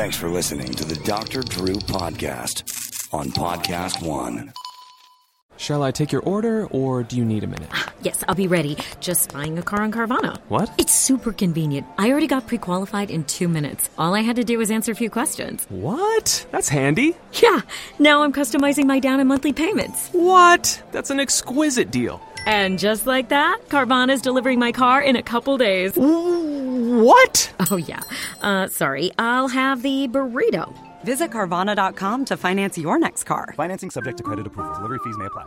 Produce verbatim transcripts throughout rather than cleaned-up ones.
Thanks for listening to the Doctor Drew Podcast on Podcast One. Shall I take your order, or do you need a minute? Yes, I'll be ready. Just buying a car on Carvana. What? It's super convenient. I already got pre-qualified in two minutes. All I had to do was answer a few questions. What? That's handy. Yeah, now I'm customizing my down and monthly payments. What? That's an exquisite deal. And just like that, Carvana's delivering my car in a couple days. What? Oh, yeah. Uh, sorry, I'll have the burrito. Visit Carvana dot com to finance your next car. Financing subject to credit approval. Delivery fees may apply.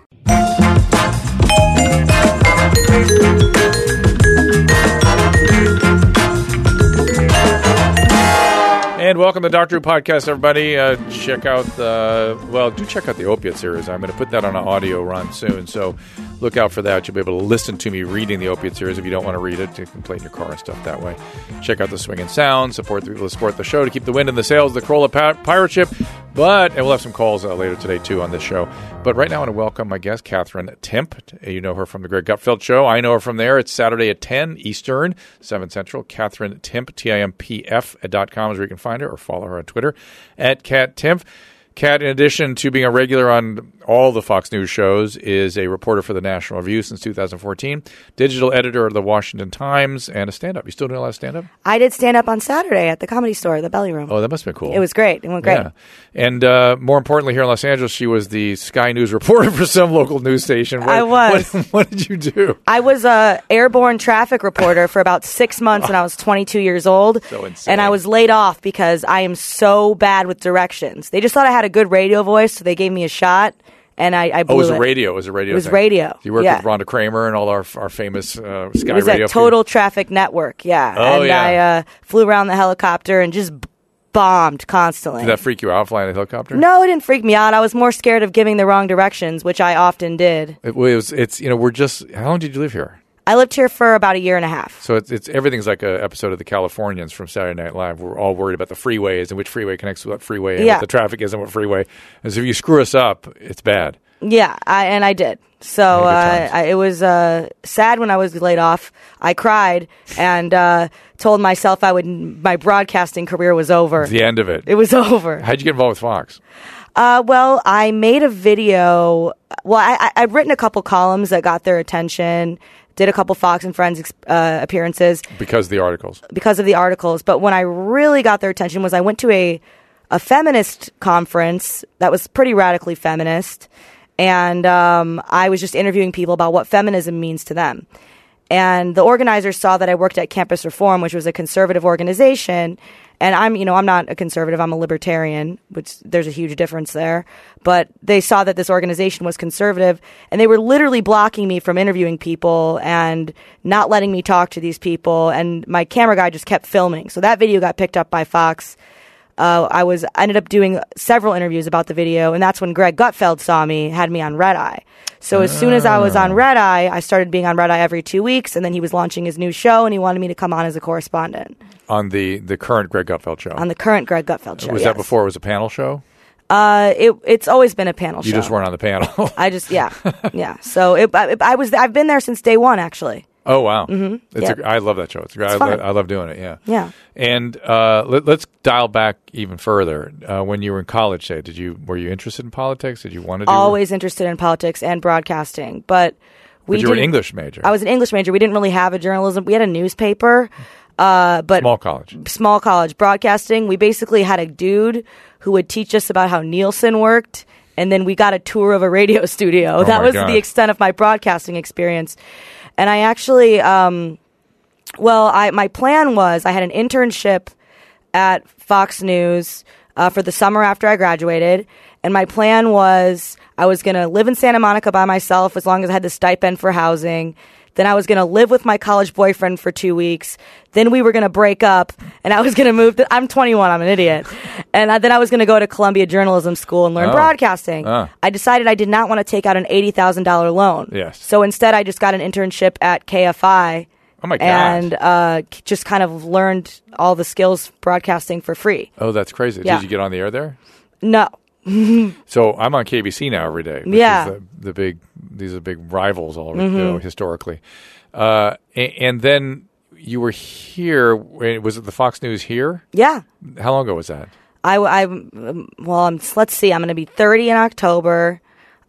And welcome to the Doctor Who Podcast, everybody. Uh, check out the, well, do check out the Opiate series. I'm going to put that on an audio run soon, so look out for that. You'll be able to listen to me reading the Opiate series. If you don't want to read it, you can play in your car and stuff that way. Check out the Swingin' Sound. Support the people who support the show to keep the wind in the sails of the Corolla pirate ship. But, and we'll have some calls uh, later today, too, on this show. But right now I want to welcome my guest, Catherine Timpf. You know her from the Greg Gutfeld Show. I know her from there. It's Saturday at ten Eastern, seven Central. Catherine Timpf, T I M P F dot com is where you can find her, or follow her on Twitter, at Cat Timpf. Kat, in addition to being a regular on all the Fox News shows, is a reporter for the National Review since two thousand fourteen, digital editor of the Washington Times, and a stand-up. You still doing a lot of stand-up? I did stand-up on Saturday at the Comedy Store, the Belly Room. Oh, that must have been cool. It was great. It went great. Yeah. And uh, more importantly, here in Los Angeles, she was the Sky News reporter for some local news station. What, I was. What, what did you do? I was an airborne traffic reporter for about six months when I was twenty-two years old. So insane. And I was laid off because I am so bad with directions. They just thought I had a good radio voice, so they gave me a shot, and I, I blew it. Oh, it was it. a radio. It was a radio. It was thing. radio. You worked yeah. with Rhonda Kramer and all our our famous uh, Sky Radio. It was radio a Total people. Traffic Network, yeah. Oh, and yeah. I uh, flew around the helicopter and just bombed constantly. Did that freak you out, flying a helicopter? No, it didn't freak me out. I was more scared of giving the wrong directions, which I often did. It was. It's you know we're just. How long did you live here? I lived here for about a year and a half. So it's, it's everything's like an episode of The Californians from Saturday Night Live. We're all worried about the freeways and which freeway connects with what freeway and yeah. what the traffic is and what freeway. As if you screw us up, it's bad. Yeah, I, and I did. So uh, I, it was uh, sad when I was laid off. I cried and uh, told myself I would. My broadcasting career was over. The end of it. It was over. How'd you get involved with Fox? Uh, well, I made a video. Well, I, I, I'd written a couple columns that got their attention. Did a couple Fox and Friends uh, appearances. Because of the articles. Because of the articles. But when I really got their attention was I went to a, a feminist conference that was pretty radically feminist. And um, I was just interviewing people about what feminism means to them. And the organizers saw that I worked at Campus Reform, which was a conservative organization. And I'm, you know, I'm not a conservative. I'm a libertarian, which there's a huge difference there. But they saw that this organization was conservative, and they were literally blocking me from interviewing people and not letting me talk to these people. And my camera guy just kept filming. So that video got picked up by Fox. Uh, I was I ended up doing several interviews about the video, and that's when Greg Gutfeld saw me, had me on Red Eye. So as soon as I was on Red Eye, I started being on Red Eye every two weeks, and then he was launching his new show, and he wanted me to come on as a correspondent. On the, the current Greg Gutfeld show? On the current Greg Gutfeld show, Was yes. that before it was a panel show? Uh, it it's always been a panel you show. You just weren't on the panel. I just, yeah, yeah. So it, I, I was, I've been there since day one, actually. Oh, wow. Mm-hmm. It's yep. a, I love that show. It's, it's I, fun. I love doing it, yeah. Yeah. And uh, let, let's dial back even further. Uh, when you were in college, say, did you were you interested in politics? Did you want to do Always work? Interested in politics and broadcasting. But, we but you were an English major. I was an English major. We didn't really have a journalism. We had a newspaper. Uh, but small college. Small college. Broadcasting. We basically had a dude who would teach us about how Nielsen worked. And then we got a tour of a radio studio. Oh, that was God. the extent of my broadcasting experience. And I actually, um, well, I, my plan was I had an internship at Fox News uh, for the summer after I graduated. And my plan was I was going to live in Santa Monica by myself as long as I had the stipend for housing. Then I was going to live with my college boyfriend for two weeks. Then we were going to break up, and I was going to move to – I'm twenty-one. I'm an idiot. And I, then I was going to go to Columbia Journalism School and learn oh. broadcasting. Uh. I decided I did not want to take out an eighty thousand dollars loan. Yes. So instead, I just got an internship at K F I oh my God. and uh, just kind of learned all the skills broadcasting for free. Oh, that's crazy. Yeah. Did you get on the air there? No. So I'm on K B C now every day. Which yeah, is the, the big these are big rivals all mm-hmm. you know, historically, uh, and, and then you were here. Was it the Fox News here? Yeah. How long ago was that? I, I well, I'm, let's see. I'm going to be thirty in October.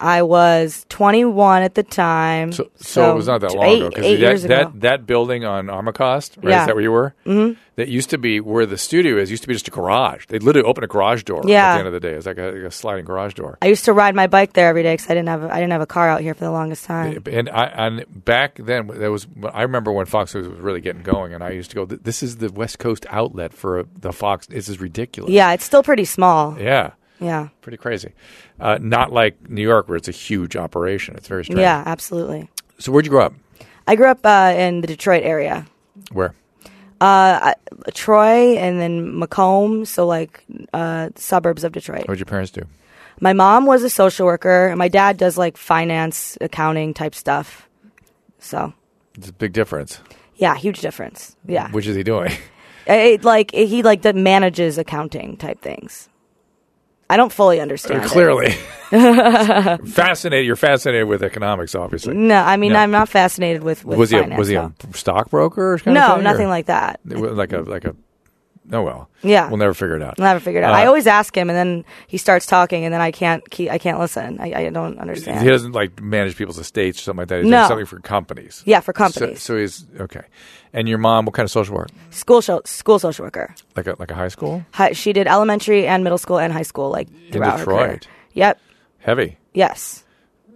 I was twenty-one at the time. So, so, so it was not that long eight, ago. Eight that, years ago. That, that building on Armacost, right? Yeah. Is that where you were? Mm-hmm. That used to be where the studio is. Used to be just a garage. They'd literally open a garage door yeah. at the end of the day. It's like a, like a sliding garage door. I used to ride my bike there every day because I didn't have I didn't have a car out here for the longest time. And I and back then there was I remember when Fox News was really getting going, and I used to go, "This is the West Coast outlet for the Fox. This is ridiculous." Yeah, it's still pretty small. Yeah. Yeah. Pretty crazy. Uh, not like New York where it's a huge operation. It's very strange. Yeah, absolutely. So where'd you grow up? I grew up uh, in the Detroit area. Where? Uh, I, Troy and then Macomb, so like uh, suburbs of Detroit. What did your parents do? My mom was a social worker, and my dad does like finance, accounting type stuff. So. It's a big difference. Yeah, huge difference. Yeah. Which is he doing? It, like it, He like manages accounting type things. I don't fully understand. Uh, clearly. Fascinated. You're fascinated with economics, obviously. No, I mean, no. I'm not fascinated with, with was finance. He a, was he so. a stockbroker or kind no, of thing? No, nothing or? like that. Like a, like a, oh well. Yeah. We'll never figure it out. Never figure it out. Uh, I always ask him and then he starts talking and then I can't keep, I can't listen. I, I don't understand. He doesn't like manage people's estates or something like that. He's no. doing something for companies. Yeah, for companies. So, so he's, okay. And your mom, what kind of social work? School show, school social worker. Like a, like a high school? Hi, she did elementary and middle school and high school like throughout her career. In Detroit? Yep. Heavy? Yes.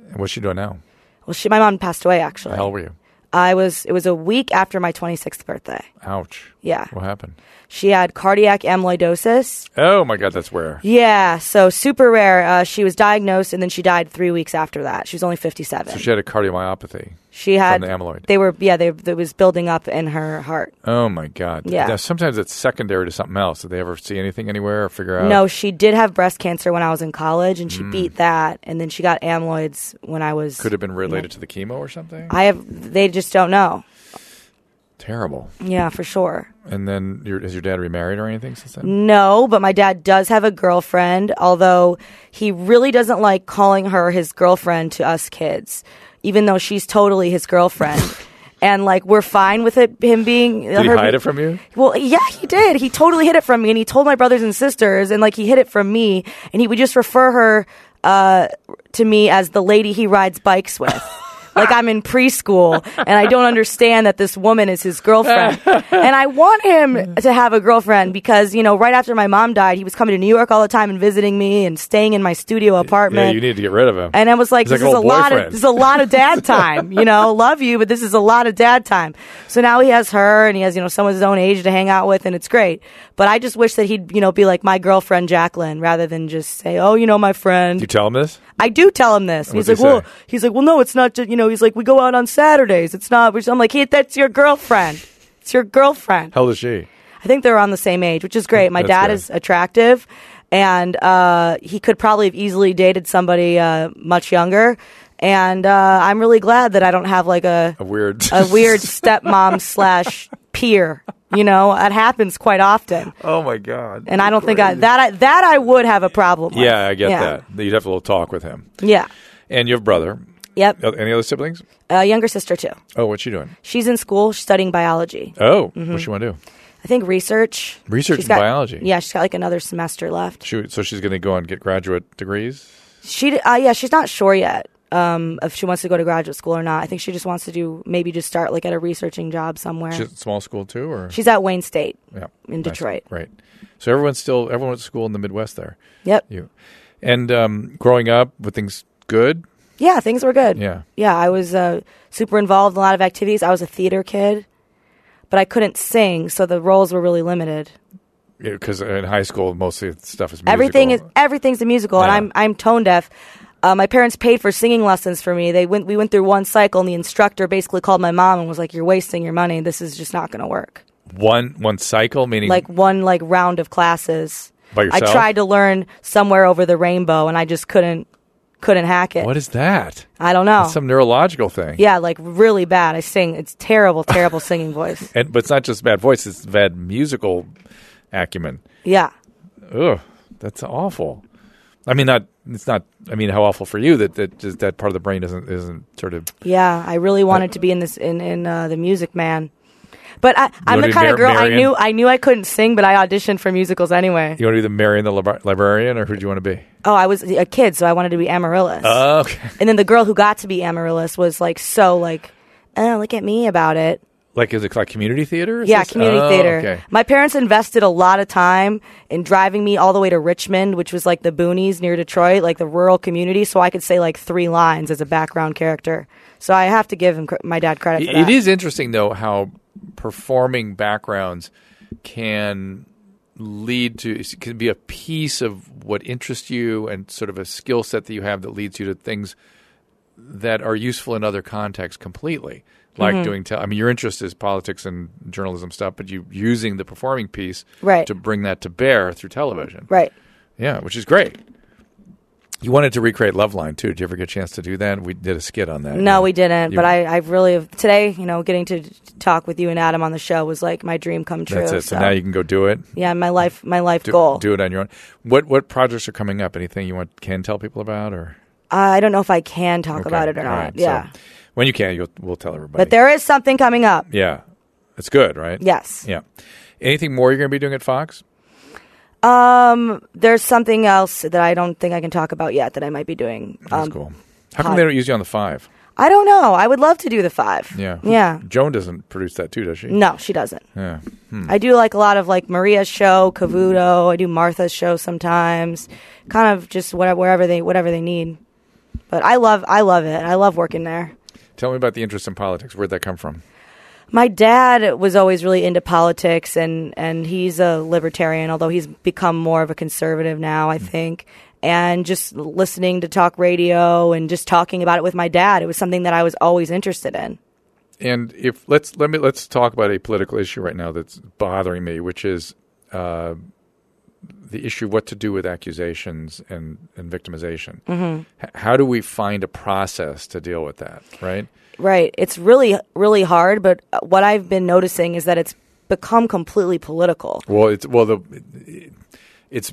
And what's she doing now? Well, she, my mom passed away actually. How old were you? I was, it was a week after my twenty-sixth birthday. Ouch. Yeah. What happened? She had cardiac amyloidosis. Oh my God, that's rare. Yeah, so super rare. Uh, she was diagnosed and then she died three weeks after that. She was only fifty-seven. So she had a cardiomyopathy. She had from the amyloid. They were, yeah, they, it was building up in her heart. Oh my God. Yeah. Now, sometimes it's secondary to something else. Did they ever see anything anywhere or figure out? No, she did have breast cancer when I was in college and she mm. beat that. And then she got amyloids when I was. Could have been related you know, to the chemo or something? I have, they just don't know. Terrible. Yeah, for sure. And then your, has your dad remarried or anything since then? No, but my dad does have a girlfriend, although he really doesn't like calling her his girlfriend to us kids, even though she's totally his girlfriend. And like we're fine with it, him being. Did her, he hide it from you? Well, yeah, he did. He totally hid it from me, and he told my brothers and sisters, and like he hid it from me, and he would just refer her uh, to me as the lady he rides bikes with. Like I'm in preschool, and I don't understand that this woman is his girlfriend. And I want him to have a girlfriend because, you know, right after my mom died, he was coming to New York all the time and visiting me and staying in my studio apartment. Yeah, you need to get rid of him. And I was like, this is a lot of, this is a lot of dad time. You know, love you, but this is a lot of dad time. So now he has her, and he has, you know, someone his own age to hang out with, and it's great. But I just wish that he'd, you know, be like my girlfriend, Jacqueline, rather than just say, oh, you know, my friend. Do you tell him this? I do tell him this. He's like, well, he's like, well, no, it's not just, you know, he's like, we go out on Saturdays. It's not. I'm like, hey, that's your girlfriend. It's your girlfriend. How old is she? I think they're around the same age, which is great. My dad is attractive, and uh, he could probably have easily dated somebody uh, much younger. And uh, I'm really glad that I don't have like a, a weird, a weird stepmom slash peer. You know, it happens quite often. Oh my God! And I don't think I that I, that I would have a problem with. Yeah, I get that. You'd have a little talk with him. Yeah. And your brother. Yep. Any other siblings? Uh, younger sister, too. Oh, what's she doing? She's in school. She's studying biology. Oh. Mm-hmm. What's she want to do? I think research. Research in biology? Yeah, she's got like another semester left. She, so she's going to go and get graduate degrees? She, uh, yeah, she's not sure yet um, if she wants to go to graduate school or not. I think she just wants to do, maybe just start like at a researching job somewhere. She's at small school, too? Or She's at Wayne State yeah, in nice. Detroit. Right. So everyone's still, everyone went to school in the Midwest there. Yep. You. And um, growing up, were things good? Yeah, things were good. Yeah. Yeah, I was uh, super involved in a lot of activities. I was a theater kid, but I couldn't sing, so the roles were really limited. Yeah, because in high school, mostly stuff is musical. Everything is, everything's a musical, yeah. And I'm I'm tone deaf. Uh, my parents paid for singing lessons for me. They went. We went through one cycle, and the instructor basically called my mom and was like, you're wasting your money. This is just not going to work. One one cycle? Meaning? Like one like round of classes. By yourself? I tried to learn Somewhere Over the Rainbow, and I just couldn't. Couldn't hack it. What is that? I don't know. That's some neurological thing. Yeah, like really bad. I sing. It's terrible, terrible singing voice. And but it's not just bad voice. It's bad musical acumen. Yeah. Ugh, that's awful. I mean, not. It's not. I mean, how awful for you that that just, that part of the brain isn't isn't sort of. Yeah, I really wanted uh, to be in this in in uh, the Music Man. But I, I'm the kind Mar- of girl Marian? I knew I knew I couldn't sing, but I auditioned for musicals anyway. You want to be the Marian the libra- librarian, or who do you want to be? Oh, I was a kid, so I wanted to be Amaryllis. Oh, okay. And then the girl who got to be Amaryllis was like so like, oh, look at me about it. Like, is it like community theater? Yeah, this? community oh, theater. Okay. My parents invested a lot of time in driving me all the way to Richmond, which was like the boonies near Detroit, like the rural community, so I could say like three lines as a background character. So I have to give him, my dad credit for that. It is interesting, though, how performing backgrounds can lead to – can be a piece of what interests you and sort of a skill set that you have that leads you to things that are useful in other contexts completely. Like mm-hmm. doing, te- I mean, your interest is politics and journalism stuff, but you using the performing piece right. to bring that to bear through television. Right. Yeah, which is great. You wanted to recreate Loveline, too. Did you ever get a chance to do that? We did a skit on that. No, yeah. we didn't. You but I, I really, today, you know, getting to talk with you and Adam on the show was like my dream come true. That's it. So, so now you can go do it. Yeah, my life my life do, goal. Do it on your own. What what projects are coming up? Anything you want can tell people about? Or uh, I don't know if I can talk okay. about it or All not. Right. Yeah. So, when you can, you'll, we'll tell everybody. But there is something coming up. Yeah. It's good, right? Yes. Yeah. Anything more you're going to be doing at Fox? Um, there's something else that I don't think I can talk about yet that I might be doing. Um, That's cool. How come pod- they don't use you on The Five? I don't know. I would love to do The Five. Yeah. Yeah. Joan doesn't produce that too, does she? No, she doesn't. Yeah. Hmm. I do like a lot of like Maria's show, Cavuto. I do Martha's show sometimes. Kind of just whatever they whatever they need. But I love I love it. I love working there. Tell me about the interest in politics. Where'd that come from? My dad was always really into politics, and, and he's a libertarian, although he's become more of a conservative now, I think. And just listening to talk radio and just talking about it with my dad, it was something that I was always interested in. And if let's let me let's talk about a political issue right now that's bothering me, which is uh, the issue what to do with accusations and, and victimization. Mm-hmm. H- how do we find a process to deal with that, right? Right. It's really, really hard. But what I've been noticing is that it's become completely political. Well, it's well, the it's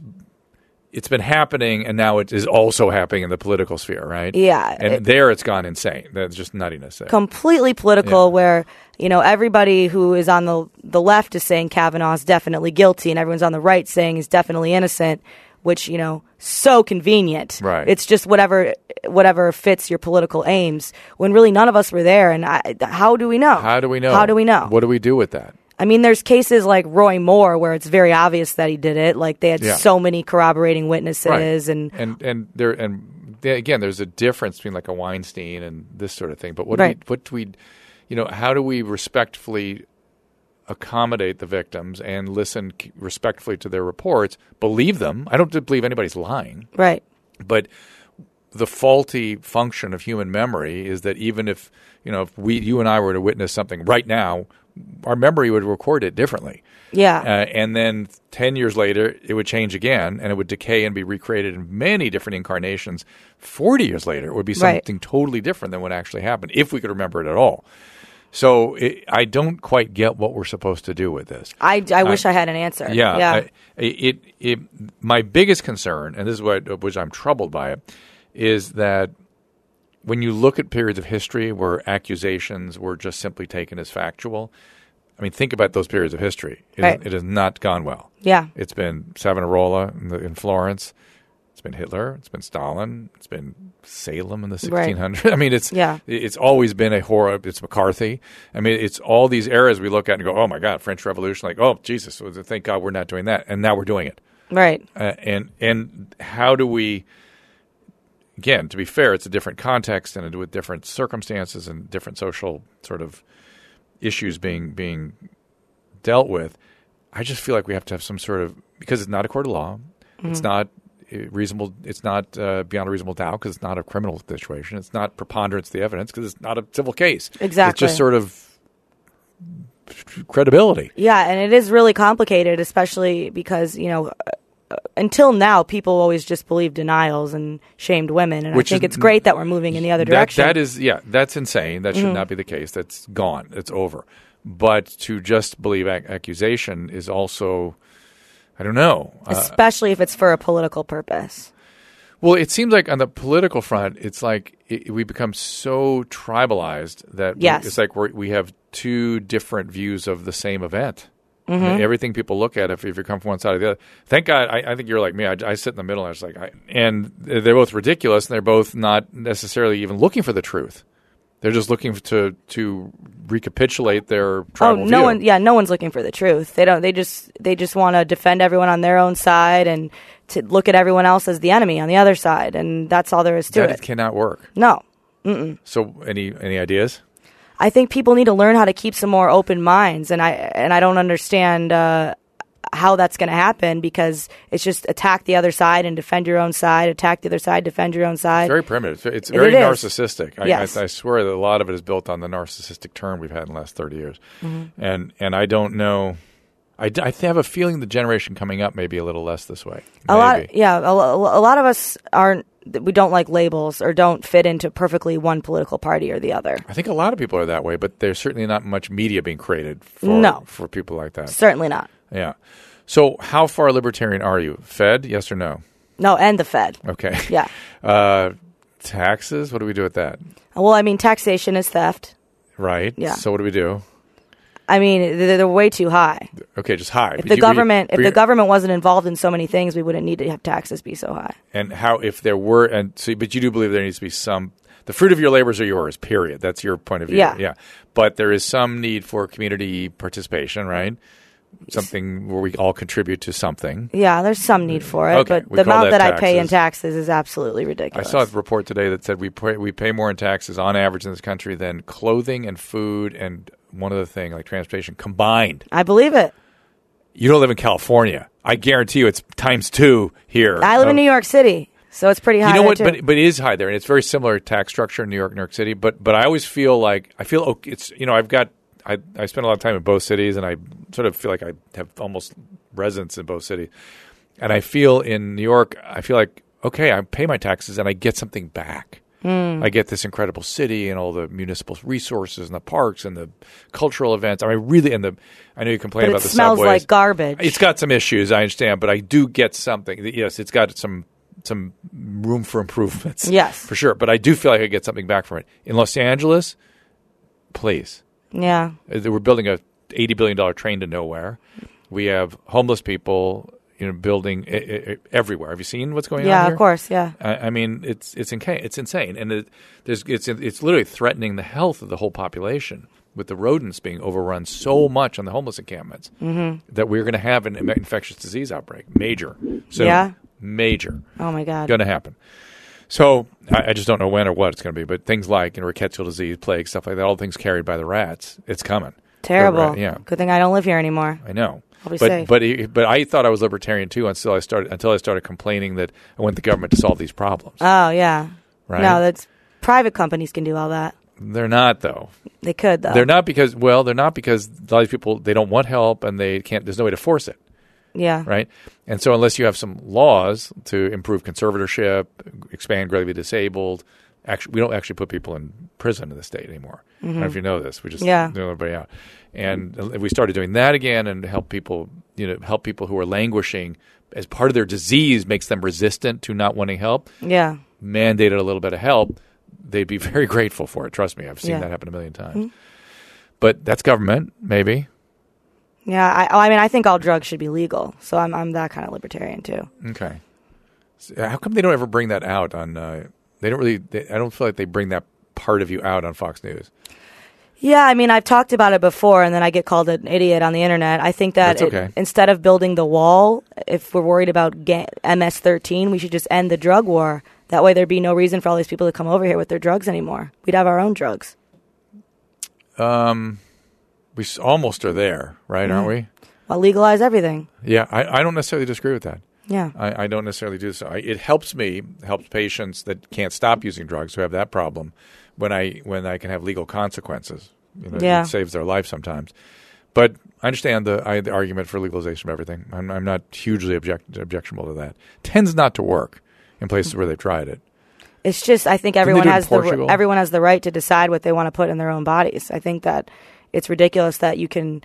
it's been happening, and now it is also happening in the political sphere, right? Yeah. And it, there, it's gone insane. That's just nuttiness. There. Completely political, yeah. Where you know everybody who is on the the left is saying Kavanaugh's definitely guilty, and everyone's on the right saying he's definitely innocent. Which, you know, so convenient. Right. It's just whatever whatever fits your political aims, when really none of us were there. And I, how do we know? How do we know? How do we know? What do we do with that? I mean, there's cases like Roy Moore where it's very obvious that he did it. Like, they had yeah. so many corroborating witnesses. Right. And, and, and, there, and again, there's a difference between like a Weinstein and this sort of thing. But what, right. do we, what do we, you know, how do we respectfully accommodate the victims and listen respectfully to their reports, believe them. I don't believe anybody's lying. Right. But the faulty function of human memory is that even if, you know, if we, you and I were to witness something right now, our memory would record it differently. Yeah. Uh, and then ten years later, it would change again, and it would decay and be recreated in many different incarnations. forty years later, it would be something right. totally different than what actually happened, if we could remember it at all. So it, I don't quite get what we're supposed to do with this. I, I wish I, I had an answer. Yeah. yeah. I, it, it, my biggest concern, and this is what which I'm troubled by it, is that when you look at periods of history where accusations were just simply taken as factual, I mean, think about those periods of history. It, right. it has not gone well. Yeah. It's been Savonarola in, the, in Florence. It's been Hitler. It's been Stalin. It's been Salem in the sixteen hundreds. Right. I mean, it's yeah. it's always been a horror. It's McCarthy. I mean, it's all these eras we look at and go, oh, my God, French Revolution. Like, oh, Jesus, thank God we're not doing that. And now we're doing it. Right. Uh, and and how do we – again, to be fair, it's a different context and with different circumstances and different social sort of issues being being dealt with. I just feel like we have to have some sort of – because it's not a court of law. Mm-hmm. It's not – reasonable. It's not uh, beyond a reasonable doubt because it's not a criminal situation. It's not preponderance of the evidence because it's not a civil case. Exactly. It's just sort of credibility. Yeah, and it is really complicated, especially because, you know, until now, people always just believe denials and shamed women. And Which I think is, it's great that we're moving in the other that, direction. That is, yeah, that's insane. That should mm-hmm. not be the case. That's gone. It's over. But to just believe ac- accusation is also... I don't know. Especially uh, if it's for a political purpose. Well, it seems like on the political front, it's like it, we become so tribalized that yes. we, it's like we're, we have two different views of the same event. Mm-hmm. I mean, everything people look at, if, if you come from one side or the other. Thank God, I, I think you're like me. I, I sit in the middle, and I was like, I, and they're both ridiculous, and they're both not necessarily even looking for the truth. They're just looking to to recapitulate their tribal oh, no view. One, yeah, no one's looking for the truth. They don't. They just they just want to defend everyone on their own side and to look at everyone else as the enemy on the other side, and that's all there is to that it. That cannot work. No. Mm-mm. So, any any ideas? I think people need to learn how to keep some more open minds, and I and I don't understand uh, how that's going to happen, because it's just attack the other side and defend your own side, attack the other side, defend your own side. It's very primitive. It's very it narcissistic. I, yes. I, I swear that a lot of it is built on the narcissistic term we've had in the last thirty years. Mm-hmm. And and I don't know. I, I have a feeling the generation coming up may be a little less this way. Maybe. A lot, yeah, a, a lot of us aren't. We don't like labels or don't fit into perfectly one political party or the other. I think a lot of people are that way, but there's certainly not much media being created for, no. for people like that. Certainly not. Yeah. So how far libertarian are you? Fed, yes or no? No, and the Fed. Okay. Yeah. Uh, taxes, what do we do with that? Well, I mean, taxation is theft. Right. Yeah. So what do we do? I mean, they're, they're way too high. Okay, just high. If the you, government, you, if the government wasn't involved in so many things, we wouldn't need to have taxes be so high. And how if there were? And so, but you do believe there needs to be some. The fruit of your labors are yours. Period. That's your point of view. Yeah. yeah. But there is some need for community participation, right? Something where we all contribute to something. Yeah, there's some need for it, okay, but the amount that, that I pay in taxes is absolutely ridiculous. I saw a report today that said we pay, we pay more in taxes on average in this country than clothing and food and one other thing like transportation combined. I believe it. You don't live in California. I guarantee you it's times two here. I live um, in New York City, so it's pretty high. You know what? There too. But but it is high there, and it's very similar tax structure in New York, New York City. But but I always feel like I feel okay, it's you know I've got. I, I spend a lot of time in both cities, and I sort of feel like I have almost residence in both cities. And I feel in New York, I feel like, okay, I pay my taxes and I get something back. Mm. I get this incredible city and all the municipal resources and the parks and the cultural events. I mean, really, and the I know you complain about the subways. It smells like garbage. It's got some issues, I understand, but I do get something. Yes, it's got some some room for improvements. Yes. For sure. But I do feel like I get something back from it. In Los Angeles, please. Yeah, we're building a eighty billion dollars train to nowhere. We have homeless people, you know, building it, it, it, everywhere. Have you seen what's going yeah, on? Yeah, of course. Yeah, I, I mean, it's it's inca- it's insane, and it, there's it's it's literally threatening the health of the whole population with the rodents being overrun so much on the homeless encampments mm-hmm. that we're going to have an infectious disease outbreak, major. So yeah, major. Oh my God, going to happen. So I, I just don't know when or what it's going to be, but things like you know, rickettsial disease, plague, stuff like that, all things carried by the rats, it's coming. Terrible. Rat, yeah. Good thing I don't live here anymore. I know. I'll be but, safe. But, but I thought I was libertarian too until I started until I started complaining that I want the government to solve these problems. Oh, yeah. Right? No, that's private companies can do all that. They're not, though. They could, though. They're not because, well, they're not because a lot of people, they don't want help and they can't, there's no way to force it. Yeah. Right? And so unless you have some laws to improve conservatorship, expand gravely disabled, actually, we don't actually put people in prison in the state anymore. Mm-hmm. I don't know if you know this. We just yeah. throw everybody out. And we started doing that again and help people, you know, help people who are languishing as part of their disease makes them resistant to not wanting help. Yeah. Mandated a little bit of help. They'd be very grateful for it. Trust me. I've seen yeah. that happen a million times. Mm-hmm. But that's government, maybe. Yeah, I, I mean, I think all drugs should be legal, so I'm I'm that kind of libertarian too. Okay, so how come they don't ever bring that out on? Uh, they don't really. They, I don't feel like they bring that part of you out on Fox News. Yeah, I mean, I've talked about it before, and then I get called an idiot on the internet. I think that okay. it, instead of building the wall, if we're worried about ga- M S thirteen, we should just end the drug war. That way, there'd be no reason for all these people to come over here with their drugs anymore. We'd have our own drugs. Um. We almost are there, right, mm-hmm. aren't we? Well, legalize everything. Yeah, I, I don't necessarily disagree with that. Yeah. I, I don't necessarily do so. I, it helps me, helps patients that can't stop using drugs who have that problem when I when I can have legal consequences. You know, yeah. It saves their life sometimes. But I understand the, I, the argument for legalization of everything. I'm, I'm not hugely object, objectionable to that. Tends not to work in places mm-hmm. where they've tried it. It's just I think everyone has the, everyone has the right to decide what they want to put in their own bodies. I think that it's ridiculous that you can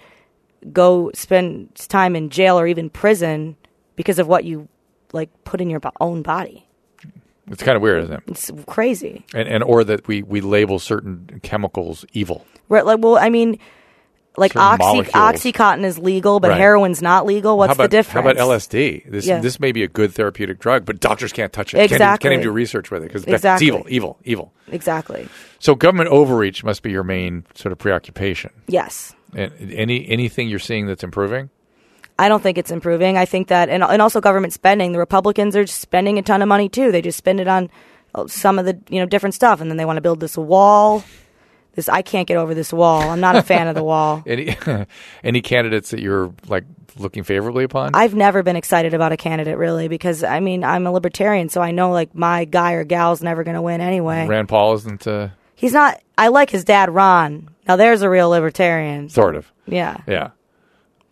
go spend time in jail or even prison because of what you like put in your bo- own body. It's kind of weird, isn't it? It's crazy. And and or that we, we label certain chemicals evil. Right. Like, well, I mean, Like oxy, Oxycontin is legal, but right. heroin's not legal. What's well, about, the difference? How about L S D? This yeah. this may be a good therapeutic drug, but doctors can't touch it. Exactly. Can't, can't even do research with it because exactly. it's evil, evil, evil. Exactly. So government overreach must be your main sort of preoccupation. Yes. And any anything you're seeing that's improving? I don't think it's improving. I think that, and, and also government spending. The Republicans are spending a ton of money too. They just spend it on some of the you know different stuff, and then they want to build this wall. This I can't get over this wall. I'm not a fan of the wall. Any, any candidates that you're like looking favorably upon? I've never been excited about a candidate really because I mean I'm a libertarian, so I know like my guy or gal's never going to win anyway. Rand Paul isn't. Uh... He's not. I like his dad, Ron. Now there's a real libertarian. Sort of. Yeah. Yeah.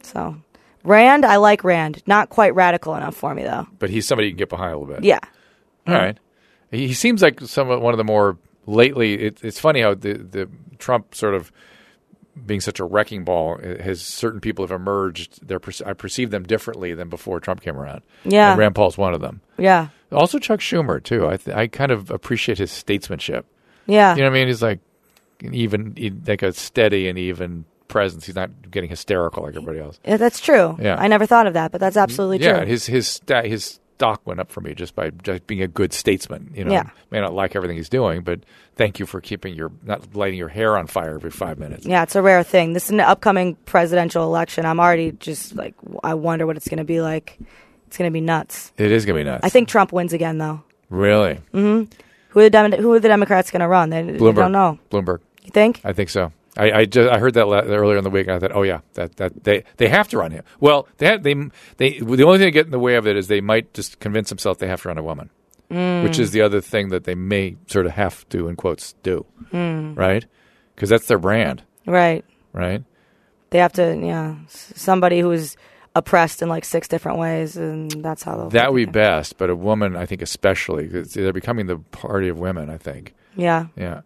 So Rand, I like Rand. Not quite radical enough for me though. But he's somebody you can get behind a little bit. Yeah. All mm-hmm. right. He, he seems like some one of the more. Lately, it, it's funny how the, the Trump sort of being such a wrecking ball has certain people have emerged. They're I perceive them differently than before Trump came around. Yeah, and Rand Paul's one of them. Yeah, also Chuck Schumer too. I th- I kind of appreciate his statesmanship. Yeah, you know what I mean. He's like even like a steady and even presence. He's not getting hysterical like everybody else. Yeah, that's true. Yeah, I never thought of that, but that's absolutely yeah, true. Yeah, his his sta- his. Stock went up for me just by just being a good statesman. You know, yeah. May not like everything he's doing, but thank you for keeping your not lighting your hair on fire every five minutes. Yeah, it's a rare thing. This is an upcoming presidential election. I'm already just like I wonder what it's going to be like. It's going to be nuts. It is going to be nuts. I think Trump wins again, though. Really? Mm-hmm. Who are the Dem- who are the Democrats going to run? They Bloomberg. Don't know. Bloomberg. You think? I think so. I, I just I heard that la- earlier in the week, and I thought, oh yeah, that that they, they have to run him. Well, they have, they they the only thing that get in the way of it is they might just convince themselves they have to run a woman, mm. which is the other thing that they may sort of have to in quotes do, mm. right? Because that's their brand, right? Right. They have to, yeah, somebody who's oppressed in like six different ways, and that's how that would be best. But a woman, I think, especially, they're becoming the party of women. I think. Yeah. Yeah.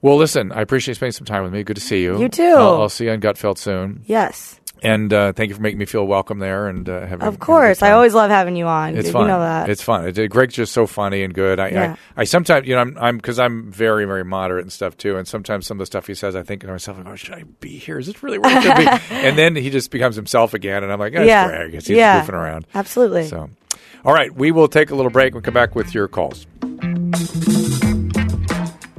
Well, listen, I appreciate you spending some time with me. Good to see you. You too. I'll, I'll see you on Gutfeld soon. Yes. And uh, thank you for making me feel welcome there. And uh, having, Of course. Having I always love having you on. It's fun. You know that. It's fun. It, Greg's just so funny and good. I, yeah. I, I sometimes, you know, I'm because I'm, I'm very, very moderate and stuff too. And sometimes some of the stuff he says, I think to myself, oh, should I be here? Is this really where I should be? And then he just becomes himself again. And I'm like, oh, yeah. It's Greg. He's just yeah. goofing around. Absolutely. So, all right. We will take a little break. We'll come back with your calls.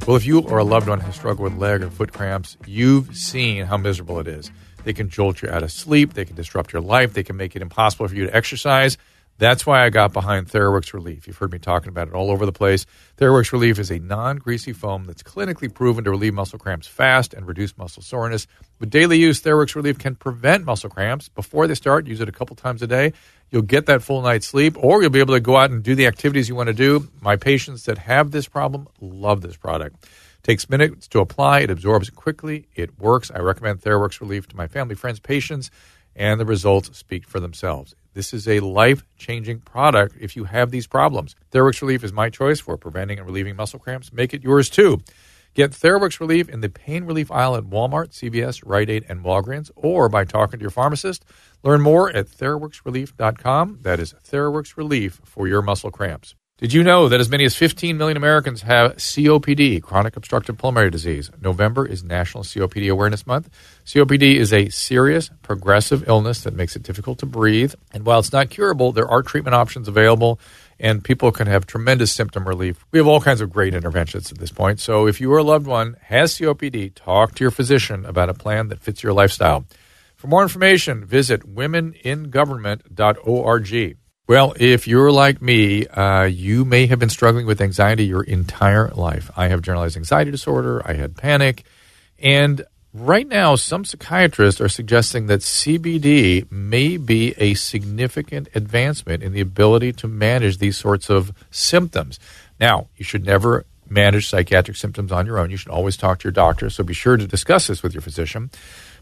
Well, if you or a loved one has struggled with leg or foot cramps, you've seen how miserable it is. They can jolt you out of sleep. They can disrupt your life. They can make it impossible for you to exercise. That's why I got behind Theraworx Relief. You've heard me talking about it all over the place. Theraworx Relief is a non-greasy foam that's clinically proven to relieve muscle cramps fast and reduce muscle soreness. With daily use, Theraworx Relief can prevent muscle cramps. Before they start, use it a couple times a day. You'll get that full night's sleep, or you'll be able to go out and do the activities you want to do. My patients that have this problem love this product. It takes minutes to apply. It absorbs quickly. It works. I recommend Theraworx Relief to my family, friends, patients, and the results speak for themselves. This is a life-changing product if you have these problems. Theraworx Relief is my choice for preventing and relieving muscle cramps. Make it yours, too. Get Theraworx Relief in the pain relief aisle at Walmart, C V S, Rite Aid, and Walgreens, or by talking to your pharmacist. Learn more at theraworx relief dot com. That is Theraworx Relief for your muscle cramps. Did you know that as many as fifteen million Americans have C O P D, chronic obstructive pulmonary disease? November is National C O P D Awareness Month. C O P D is a serious, progressive illness that makes it difficult to breathe. And while it's not curable, there are treatment options available, and people can have tremendous symptom relief. We have all kinds of great interventions at this point. So if you or a loved one has C O P D, talk to your physician about a plan that fits your lifestyle. For more information, visit women in government dot org. Well, if you're like me, uh, you may have been struggling with anxiety your entire life. I have generalized anxiety disorder. I had panic. And right now, some psychiatrists are suggesting that C B D may be a significant advancement in the ability to manage these sorts of symptoms. Now, you should never manage psychiatric symptoms on your own. You should always talk to your doctor, so be sure to discuss this with your physician.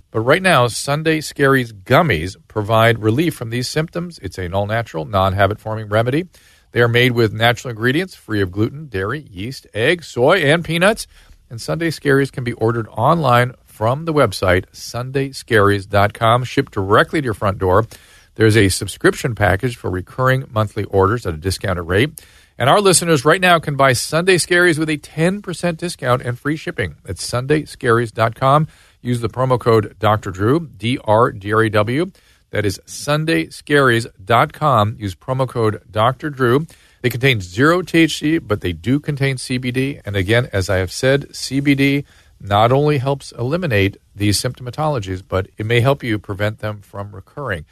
But right now, Sunday Scaries gummies provide relief from these symptoms. It's an all-natural, non-habit-forming remedy. They are made with natural ingredients, free of gluten, dairy, yeast, egg, soy, and peanuts. And Sunday Scaries can be ordered online from the website, sunday scaries dot com, shipped directly to your front door. There's a subscription package for recurring monthly orders at a discounted rate. And our listeners right now can buy Sunday Scaries with a ten percent discount and free shipping. It's sunday scaries dot com. Use the promo code Doctor Drew, D R D R E W. That is sunday scaries dot com. Use promo code Doctor Drew. They contain zero T H C, but they do contain C B D. And again, as I have said, C B D not only helps eliminate these symptomatologies, but it may help you prevent them from recurring.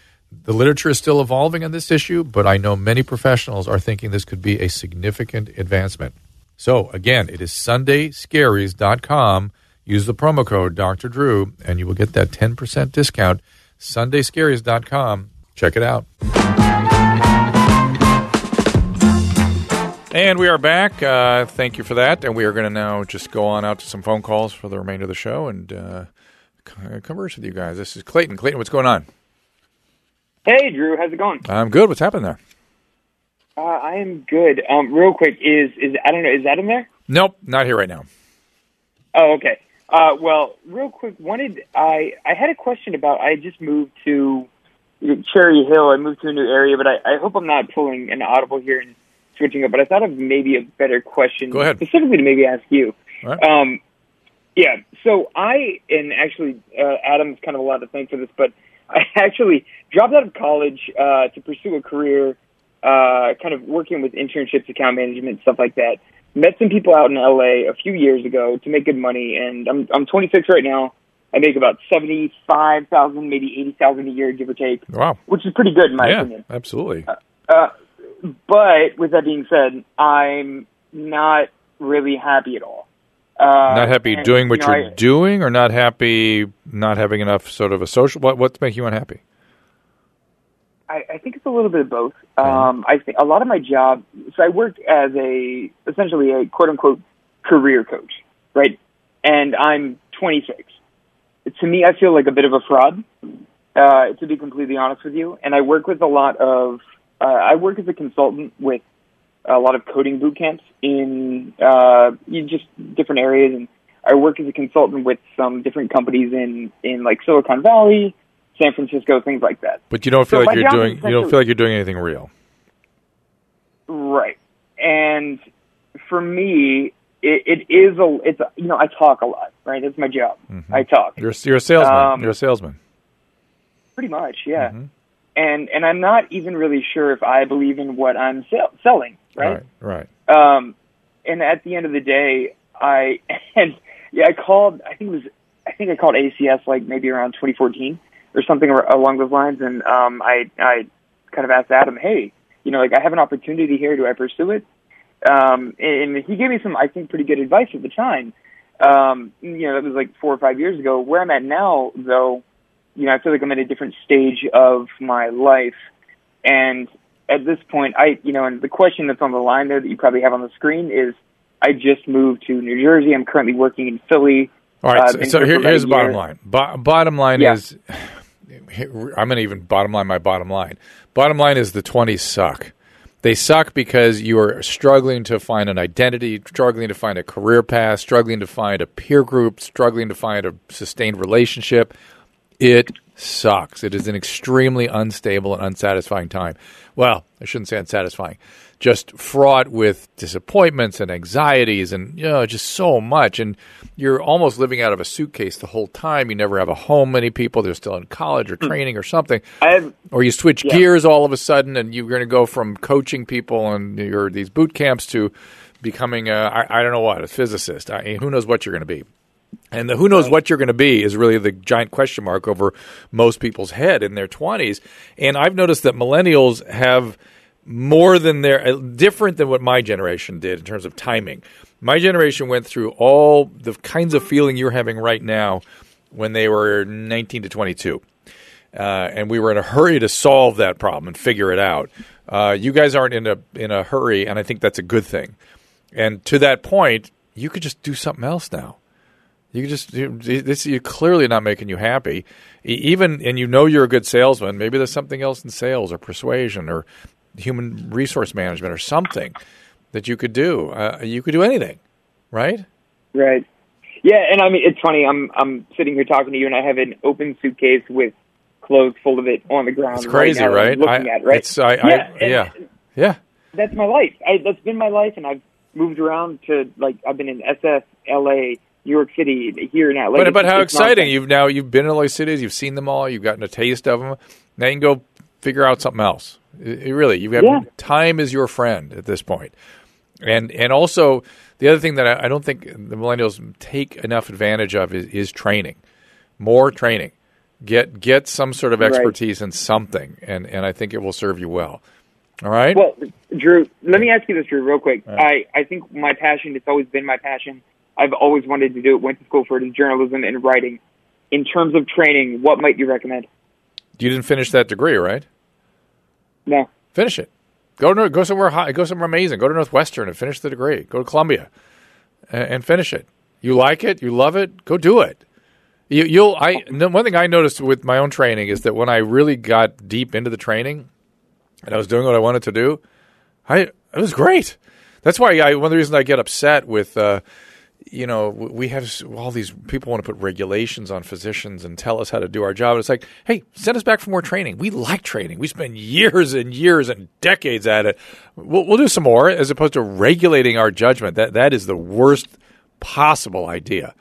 The literature is still evolving on this issue, but I know many professionals are thinking this could be a significant advancement. So again, it is sunday scaries dot com. Use the promo code Doctor Drew, and you will get that ten percent discount. sunday scaries dot com. Check it out. And we are back. Uh, thank you for that. And we are going to now just go on out to some phone calls for the remainder of the show and uh, converse with you guys. This is Clayton. Clayton, what's going on? Hey, Drew. How's it going? I'm good. What's happening there? Uh, I am good. Um, real quick, is, is I don't know, is Adam there? Nope, not here right now. Oh, okay. Uh, well, real quick, wanted I, I had a question about, I just moved to Cherry Hill. I moved to a new area, but I, I hope I'm not pulling an audible here and switching up, but I thought of maybe a better question specifically to maybe ask you. Right. Um, yeah, so I, and actually uh, Adam's kind of a lot to thank for this, but I actually dropped out of college uh, to pursue a career uh, kind of working with internships, account management, stuff like that. Met some people out in L A a few years ago to make good money, and I'm I'm twenty-six right now. I make about seventy-five thousand dollars, maybe eighty thousand dollars a year, give or take. Wow. Which is pretty good in my yeah, opinion. Yeah, absolutely. Uh, uh, But with that being said, I'm not really happy at all. Uh, not happy and, doing what you know, you're I, doing, or not happy not having enough sort of a social. What what's making you unhappy? I, I think it's a little bit of both. Mm-hmm. Um, I think a lot of my job. So I work as a essentially a quote unquote career coach, right? And I'm twenty-six. To me, I feel like a bit of a fraud. Uh, to be completely honest with you, and I work with a lot of. Uh, I work as a consultant with a lot of coding boot camps in uh, just different areas, and I work as a consultant with some different companies in, in like Silicon Valley, San Francisco, things like that. But you don't feel so like you're doing you don't feel like you're doing anything real, right? And for me, it, it is a it's a, you know I talk a lot, right? That's my job. Mm-hmm. I talk. You're you're a salesman. Um, you're a salesman. Pretty much, yeah. Mm-hmm. And and I'm not even really sure if I believe in what I'm sell- selling, right? Right, right. Um, and at the end of the day, I and yeah, I called. I think it was I think I called A C S like maybe around twenty fourteen or something along those lines. And um, I I kind of asked Adam, hey, you know, like I have an opportunity here. Do I pursue it? Um, and, and he gave me some, I think, pretty good advice at the time. Um, you know, that was like four or five years ago. Where I'm at now, though. You know, I feel like I'm at a different stage of my life. And at this point, I, you know, and the question that's on the line there that you probably have on the screen is, I just moved to New Jersey. I'm currently working in Philly. All right. Uh, so so here, here's the bottom line. Bo- bottom line yeah. is, I'm going to even bottom line my bottom line. Bottom line is the twenties suck. They suck because you are struggling to find an identity, struggling to find a career path, struggling to find a peer group, struggling to find a sustained relationship. It sucks. It is an extremely unstable and unsatisfying time. Well, I shouldn't say unsatisfying. Just fraught with disappointments and anxieties and, you know, just so much. And you're almost living out of a suitcase the whole time. You never have a home. Many people, they're still in college or training or something. I have, or you switch yeah. gears all of a sudden and you're going to go from coaching people and your these boot camps to becoming, a, I, I don't know what, a physicist. I, who knows what you're going to be. And the who knows what you're going to be is really the giant question mark over most people's head in their twenties. And I've noticed that millennials have more than their – different than what my generation did in terms of timing. My generation went through all the kinds of feeling you're having right now when they were nineteen to twenty-two. Uh, and we were in a hurry to solve that problem and figure it out. Uh, you guys aren't in a in a hurry, and I think that's a good thing. And to that point, you could just do something else now. You just this. You're clearly not making you happy, even and you know you're a good salesman. Maybe there's something else in sales or persuasion or human resource management or something that you could do. Uh, you could do anything, right? Right. Yeah, and I mean it's funny. I'm I'm sitting here talking to you, and I have an open suitcase with clothes full of it on the ground. It's crazy, right? Now, right? Looking I, at it, right. It's, I, yeah, I, yeah, yeah. That's my life. I, that's been my life, and I've moved around to like I've been in S F, L A. New York City here in L A. But, but how exciting. You've now you've been in all these cities. You've seen them all. You've gotten a taste of them. Now you can go figure out something else. It, it really, you've got yeah. time is your friend at this point. And and also the other thing that I, I don't think the millennials take enough advantage of is, is training, more training. Get get some sort of expertise right. in something, and, and I think it will serve you well. All right? Well, Drew, let me ask you this, Drew, real quick. Right. I, I think my passion, it's always been my passion. I've always wanted to do it, went to school for it, in journalism and writing. In terms of training, what might you recommend? You didn't finish that degree, right? No. Finish it. Go to, go somewhere high, go somewhere amazing. Go to Northwestern and finish the degree. Go to Columbia and, and finish it. You like it? You love it? Go do it. You, you'll. I one thing I noticed with my own training is that when I really got deep into the training, and I was doing what I wanted to do, I it was great. That's why I, one of the reasons I get upset with, uh, you know, we have all these people want to put regulations on physicians and tell us how to do our job. And it's like, hey, send us back for more training. We like training. We spend years and years and decades at it. We'll, we'll do some more, as opposed to regulating our judgment. That that is the worst possible idea.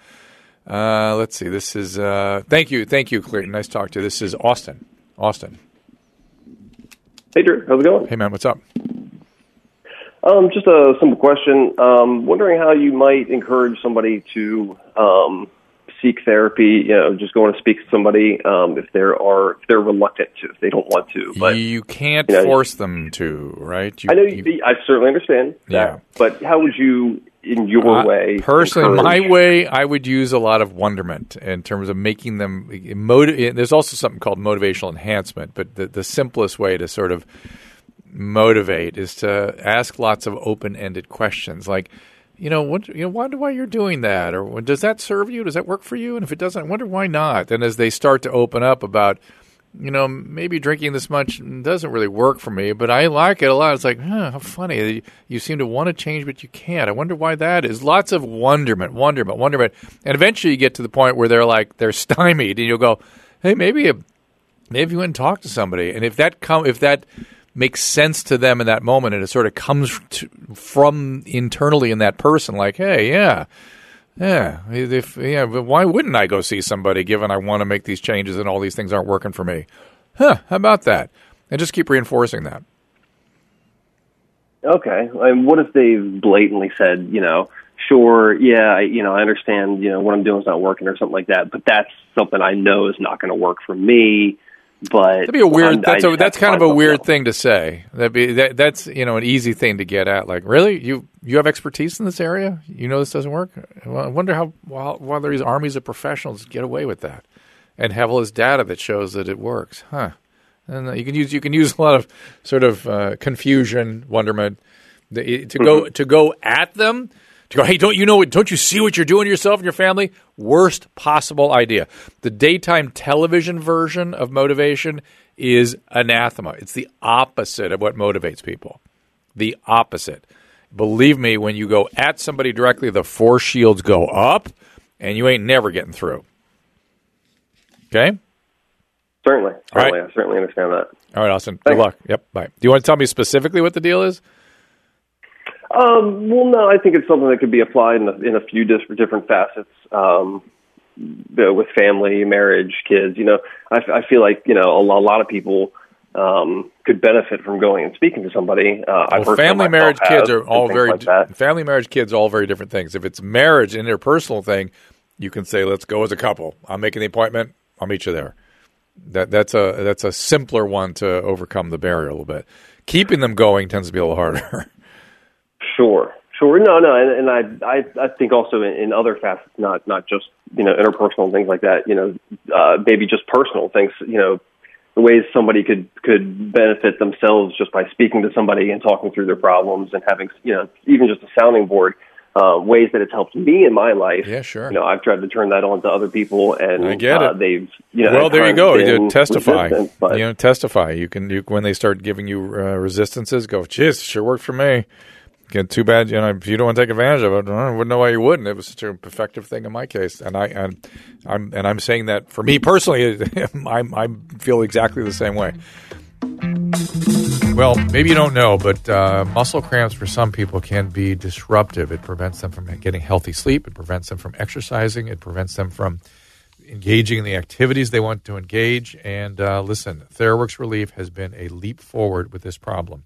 Uh, let's see. This is uh, thank you, thank you, Clayton. Nice to talk to you. This is Austin. Austin. Hey, Drew. How's it going? Hey, man. What's up? Um, just a simple question. Um, wondering how you might encourage somebody to um, seek therapy. You know, just going to speak to somebody um, if they are if they're reluctant to, if they don't want to. But you can't you know, force them to, right? You, I know. You, you, I certainly understand. Yeah. That, but how would you? In your uh, way, personally, encourage. My way, I would use a lot of wonderment in terms of making them. Motiv- There's also something called motivational enhancement, but the, the simplest way to sort of motivate is to ask lots of open-ended questions, like, you know, what, you know, wonder why you're doing that, or does that serve you? Does that work for you? And if it doesn't, I wonder why not. And as they start to open up about, you know, maybe drinking this much doesn't really work for me, but I like it a lot. It's like, huh, how funny. You seem to want to change, but you can't. I wonder why that is. Lots of wonderment, wonderment, wonderment. And eventually you get to the point where they're like, they're stymied, and you'll go, hey, maybe maybe you went and talked to somebody. And if that com- if that makes sense to them in that moment, and it sort of comes to, from internally in that person, like, hey, yeah. Yeah, if, yeah. But why wouldn't I go see somebody, given I want to make these changes and all these things aren't working for me? Huh, how about that? And just keep reinforcing that. Okay. And what if they blatantly said, you know, sure, yeah, I, you know, I understand, you know, what I'm doing is not working or something like that, but that's something I know is not going to work for me. But that'd be a weird. That's, a, that's kind of a weird else. thing to say. That'd be that, that's you know an easy thing to get at. Like, really, you you have expertise in this area. You know this doesn't work. Well, I wonder how well, why these armies of professionals get away with that, and have all this data that shows that it works, huh? And you can use you can use a lot of sort of uh, confusion, wonderment, the, to go to go at them. To go, hey, don't you know? Don't you see what you're doing to yourself and your family? Worst possible idea. The daytime television version of motivation is anathema. It's the opposite of what motivates people. The opposite. Believe me, when you go at somebody directly, the force shields go up, and you ain't never getting through. Okay? Certainly. Certainly. Right. I certainly understand that. All right, Austin. Thanks. Good luck. Yep. Bye. Do you want to tell me specifically what the deal is? Um, well, no, I think it's something that could be applied in a, in a few different facets, um, with family, marriage, kids. You know, I, I feel like, you know, a, a lot of people um, could benefit from going and speaking to somebody. Uh, well, I've family, marriage, kids are all very like di- family, marriage, kids are all very different things. If it's marriage, an interpersonal thing, you can say, let's go as a couple. I'm making the appointment. I'll meet you there. That that's a that's a simpler one to overcome the barrier a little bit. Keeping them going tends to be a little harder. Sure, sure. No, no, and, and I, I, I think also in, in other facets, not not just you know interpersonal things like that. You know, uh, maybe just personal things. You know, the ways somebody could could benefit themselves just by speaking to somebody and talking through their problems and having you know even just a sounding board. Uh, ways that it's helped me in my life. Yeah, sure. You know, I've tried to turn that on to other people, and I get uh, it. They've you know. Well, there you go. You testify. But, you know, testify. You can you, when they start giving you uh, resistances, go, geez, sure worked for me. Too bad, you know, if you don't want to take advantage of it, I wouldn't know why you wouldn't. It was such a effective thing in my case, and I and I'm and I'm saying that for me personally, I I feel exactly the same way. Well, maybe you don't know, but uh, muscle cramps for some people can be disruptive. It prevents them from getting healthy sleep. It prevents them from exercising. It prevents them from engaging in the activities they want to engage. And uh, listen, Theraworx Relief has been a leap forward with this problem.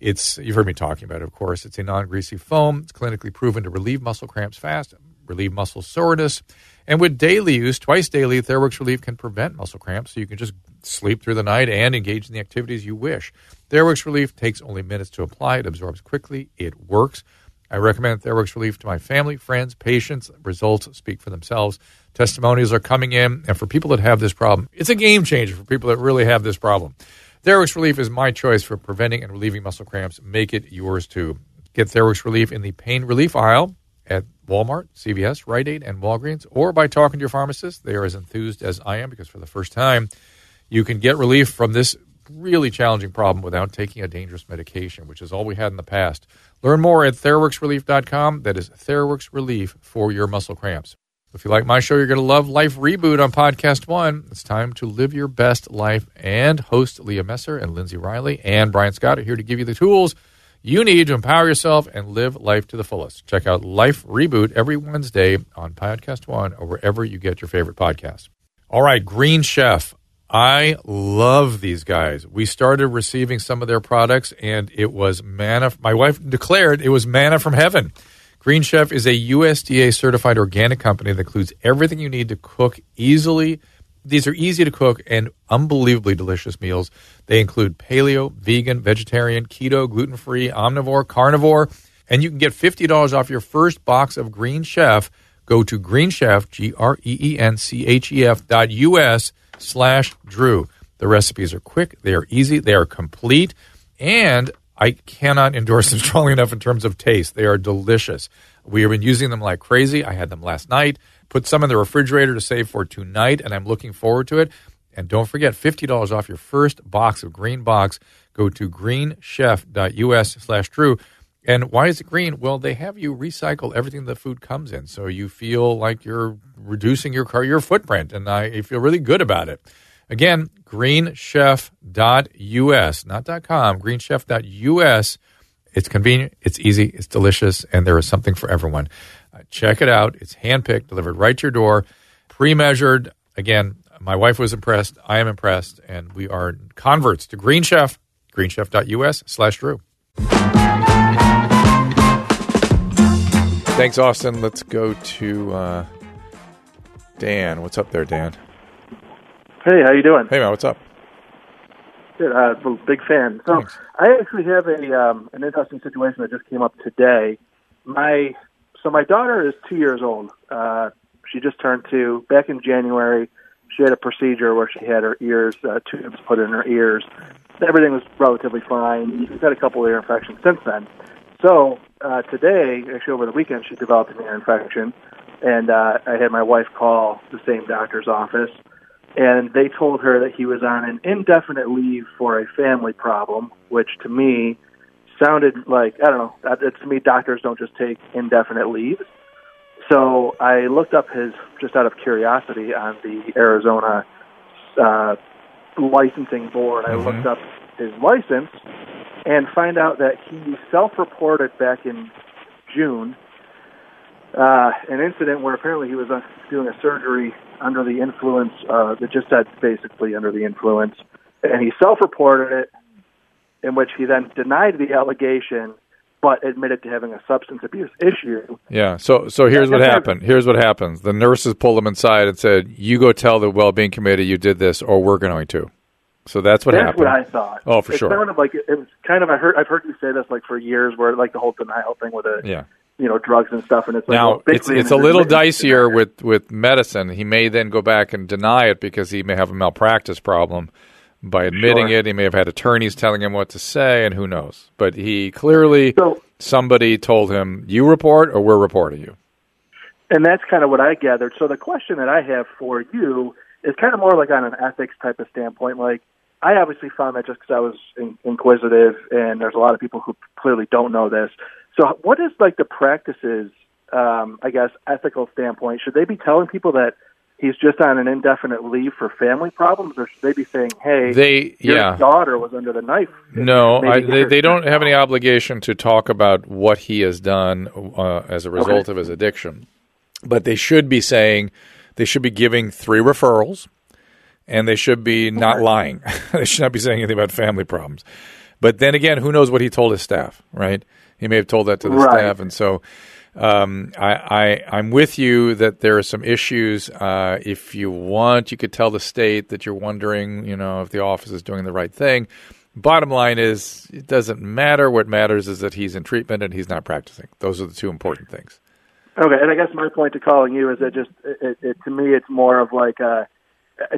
It's you've heard me talking about it, of course. It's a non-greasy foam. It's clinically proven to relieve muscle cramps fast, relieve muscle soreness. And with daily use, twice daily, Theraworx Relief can prevent muscle cramps, so you can just sleep through the night and engage in the activities you wish. Theraworx Relief takes only minutes to apply. It absorbs quickly. It works. I recommend Theraworx Relief to my family, friends, patients. Results speak for themselves. Testimonials are coming in. And for people that have this problem, it's a game changer for people that really have this problem. Theraworx Relief is my choice for preventing and relieving muscle cramps. Make it yours, too. Get Theraworx Relief in the pain relief aisle at Walmart, C V S, Rite Aid, and Walgreens, or by talking to your pharmacist. They are as enthused as I am because for the first time, you can get relief from this really challenging problem without taking a dangerous medication, which is all we had in the past. Learn more at Theraworx Relief dot com. That is Theraworx Relief for your muscle cramps. If you like my show, you're going to love Life Reboot on Podcast One. It's time to live your best life. And host Leah Messer and Lindsay Riley and Brian Scott are here to give you the tools you need to empower yourself and live life to the fullest. Check out Life Reboot every Wednesday on Podcast One or wherever you get your favorite podcasts. All right, Green Chef. I love these guys. We started receiving some of their products, and it was manna. My wife declared it was manna from heaven. Green Chef is a U S D A-certified organic company that includes everything you need to cook easily. These are easy to cook and unbelievably delicious meals. They include paleo, vegan, vegetarian, keto, gluten-free, omnivore, carnivore. And you can get fifty dollars off your first box of Green Chef. Go to Green Chef, G R E E N C H E F dot U S slash Drew. The recipes are quick. They are easy. They are complete. And I cannot endorse them strongly enough in terms of taste. They are delicious. We have been using them like crazy. I had them last night. Put some in the refrigerator to save for tonight, and I'm looking forward to it. And don't forget, fifty dollars off your first box of Green Box. Go to greenchef.us slash Drew. And why is it green? Well, they have you recycle everything the food comes in, so you feel like you're reducing your car, your footprint, and I feel really good about it. Again, green chef dot U S, not .com, green chef dot U S. It's convenient, it's easy, it's delicious, and there is something for everyone. Uh, check it out. It's handpicked, delivered right to your door, pre-measured. Again, my wife was impressed. I am impressed, and we are converts to Green Chef, green chef dot U S slash Drew. Thanks, Austin. Let's go to uh, Dan. What's up there, Dan? Hey, how you doing? Hey, man, what's up? Good, uh, big fan. So Thanks. I actually have a um, an interesting situation that just came up today. My so my daughter is two years old. Uh, she just turned two. Back in January, she had a procedure where she had her ears uh, tubes put in her ears. Everything was relatively fine. She's had a couple of ear infections since then. So uh, today, actually over the weekend, she developed an ear infection, and uh, I had my wife call the same doctor's office. And they told her that he was on an indefinite leave for a family problem, which to me sounded like, I don't know, it's, to me doctors don't just take indefinite leaves. So I looked up his, just out of curiosity, on the Arizona uh, licensing board. I mm-hmm. looked up his license and find out that he self-reported back in June uh, an incident where apparently he was doing a surgery under the influence, uh, that just said basically under the influence, and he self-reported it, in which he then denied the allegation, but admitted to having a substance abuse issue. Yeah, so so here's what happened. Here's what happens. The nurses pulled him inside and said, you go tell the well-being committee you did this, or we're going to. So that's what that's happened. That's what I thought. Oh, for it sure. Sounded like it, it was kind of, I heard, I've heard you say this like for years, where like the whole denial thing with it. Yeah. You know, drugs and stuff, and it's like, now well, it's it's a little dicier with, with medicine. He may then go back and deny it because he may have a malpractice problem by admitting sure. it. He may have had attorneys telling him what to say, and who knows? But he clearly so, somebody told him, "You report, or we're reporting you." And that's kind of what I gathered. So the question that I have for you is kind of more like on an ethics type of standpoint. Like, I obviously found that just because I was in- inquisitive, and there's a lot of people who clearly don't know this. So what is, like, the practices, um, I guess, ethical standpoint? Should they be telling people that he's just on an indefinite leave for family problems, or should they be saying, hey, they, your yeah. daughter was under the knife? No, I, they, they don't have any obligation to talk about what he has done uh, as a result okay. of his addiction. But they should be saying, they should be giving three referrals, and they should be not lying. They should not be saying anything about family problems. But then again, who knows what he told his staff, right? He may have told that to the right. staff, and so um, I, I, I'm with you that there are some issues. Uh, if you want, you could tell the state that you're wondering, you know, if the office is doing the right thing. Bottom line is, it doesn't matter. What matters is that he's in treatment and he's not practicing. Those are the two important things. Okay, and I guess my point to calling you is that just it, it, to me, it's more of like a,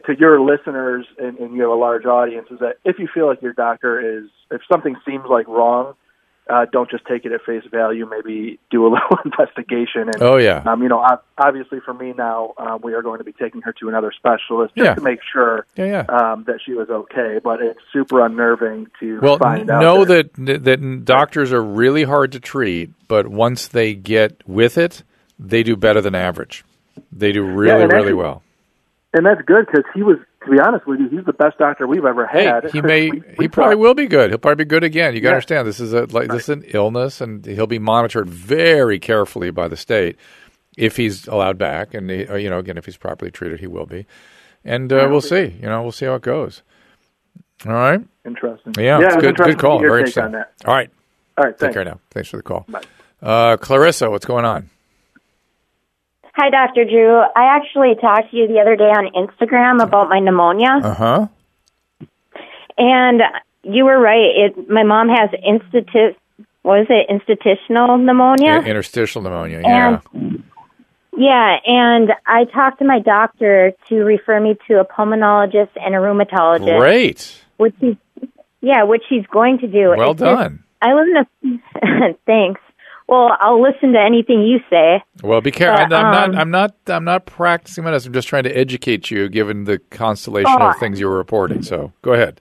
to your listeners, and, and you have a large audience, is that if you feel like your doctor is, if something seems like wrong, uh, don't just take it at face value. Maybe do a little investigation. And, oh yeah. Um, you know, obviously for me now, um, we are going to be taking her to another specialist just yeah. to make sure yeah, yeah. Um, that she was okay. But it's super unnerving to well, find out. Well, know that that doctors are really hard to treat, but once they get with it, they do better than average. They do really, yeah, really well. And that's good because he was, to be honest with you, he's the best doctor we've ever had. Hey, he may, we, we he probably will be good. He'll probably be good again. You got to yeah. understand, this is a like, right. this is an illness, and he'll be monitored very carefully by the state if he's allowed back. And he, you know, again, if he's properly treated, he will be. And uh, yeah, we'll see. You know, we'll see how it goes. All right. Interesting. Yeah, yeah it's good. Good call. Very interesting. On that. All right. All right. Thanks. Take care now. Thanks for the call. Bye. Uh, Clarissa, what's going on? Hi, Doctor Drew. I actually talked to you the other day on Instagram about my pneumonia. Uh-huh. And you were right. It, my mom has instit- what is it, interstitial pneumonia? Yeah, interstitial pneumonia, yeah. And, yeah, and I talked to my doctor to refer me to a pulmonologist and a rheumatologist. Great. Which is, yeah, which he's going to do. Well it's done. Just, I live in a... Thanks. Well, I'll listen to anything you say. Well, be careful. But, I'm, um, not, I'm not. I'm not practicing medicine. I'm just trying to educate you, given the constellation oh, of things you were reporting. So, go ahead.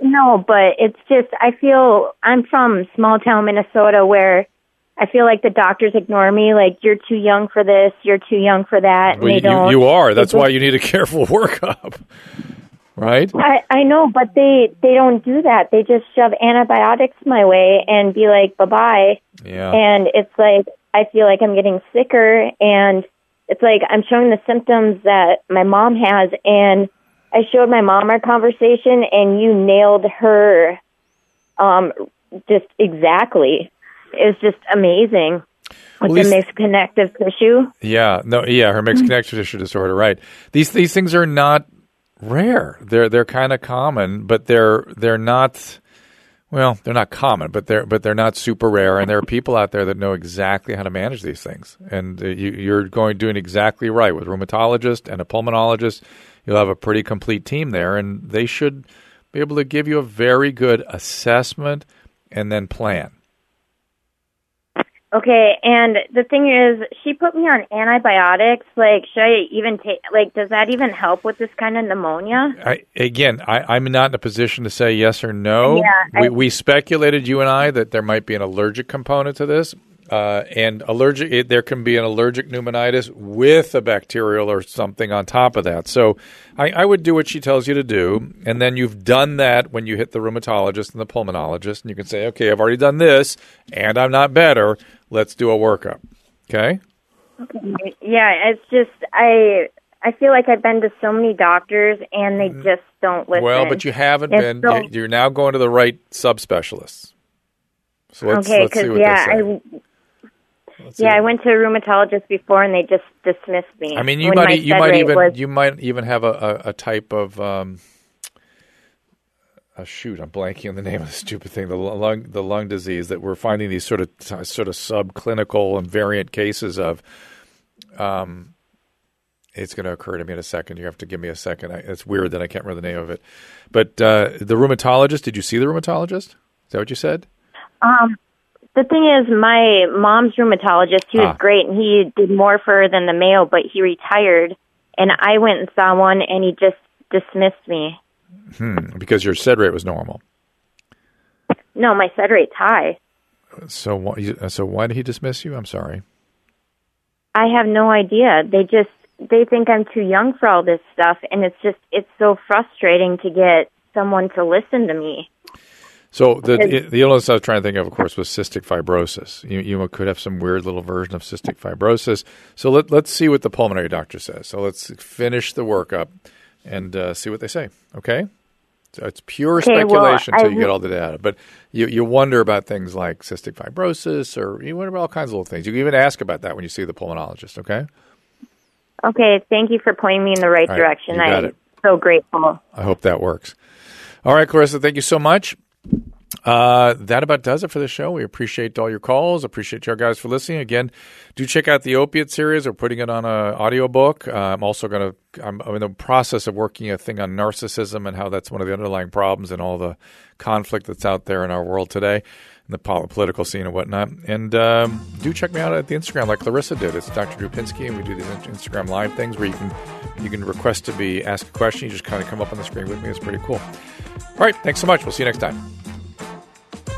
No, but it's just I feel I'm from small town Minnesota, where I feel like the doctors ignore me. Like you're too young for this. You're too young for that. Well, and they you, don't. you are. That's why you need a careful workup. Right? I, I know, but they, they don't do that. They just shove antibiotics my way and be like, bye-bye. Yeah. And it's like, I feel like I'm getting sicker, and it's like I'm showing the symptoms that my mom has, and I showed my mom our conversation, and you nailed her um, just exactly. It's just amazing. With well, the these, mixed connective tissue. Yeah, no, yeah, her mixed connective tissue disorder, right. These These things are not... rare. They're they're kind of common, but they're they're not well, they're not common, but they're but they're not super rare, and there are people out there that know exactly how to manage these things. And uh, you you're going doing exactly right with a rheumatologist and a pulmonologist. You'll have a pretty complete team there, and they should be able to give you a very good assessment and then plan. Okay, and the thing is, she put me on antibiotics. Like, should I even take, like, does that even help with this kind of pneumonia? I, again, I, I'm not in a position to say yes or no. Yeah, we, I, we speculated, you and I, that there might be an allergic component to this. Uh, and allergic, it, there can be an allergic pneumonitis with a bacterial or something on top of that. So I, I would do what she tells you to do. And then you've done that when you hit the rheumatologist and the pulmonologist. And you can say, okay, I've already done this, and I'm not better. Let's do a workup, okay? Okay. Yeah, it's just I I feel like I've been to so many doctors, and they just don't listen. Well, but you haven't it's been. So, you're now going to the right subspecialists. So let's, okay, let's see what yeah, they say. I, yeah, what. I went to a rheumatologist before, and they just dismissed me. I mean, you might you might even was, you might even have a, a, a type of. Um, Oh, shoot, I'm blanking on the name of the stupid thing, the lung the lung disease that we're finding these sort of sort of subclinical and variant cases of. Um, it's going to occur to me in a second. You have to give me a second. I, it's weird that I can't remember the name of it. But uh, the rheumatologist, did you see the rheumatologist? Is that what you said? Um, the thing is, my mom's rheumatologist, he was ah. great, and he did more for her than the Mayo, but he retired. And I went and saw one, and he just dismissed me. Hmm, because your sed rate was normal. No, my sed rate's high. So why, so why did he dismiss you? I'm sorry. I have no idea. They just, they think I'm too young for all this stuff, and it's just, it's so frustrating to get someone to listen to me. So the the illness I was trying to think of, of course, was cystic fibrosis. You, you could have some weird little version of cystic fibrosis. So let, let's see what the pulmonary doctor says. So let's finish the workup and uh, see what they say, okay? So it's pure okay, speculation well, until I, you get all the data. But you, you wonder about things like cystic fibrosis, or you wonder about all kinds of little things. You can even ask about that when you see the pulmonologist, okay? Okay, thank you for pointing me in the right, right direction. I'm so grateful. I hope that works. All right, Clarissa, thank you so much. Uh, that about does it for the show. We appreciate all your calls. Appreciate you guys for listening. Again, do check out the Opiate series. We're putting it on an audiobook. Uh, I'm also going to – I'm in the process of working a thing on narcissism and how that's one of the underlying problems and all the conflict that's out there in our world today, in the political scene and whatnot. And um, do check me out at the Instagram like Clarissa did. It's Doctor Drew Pinsky, and we do these Instagram live things where you can you can request to be asked a question. You just kind of come up on the screen with me. It's pretty cool. All right. Thanks so much. We'll see you next time.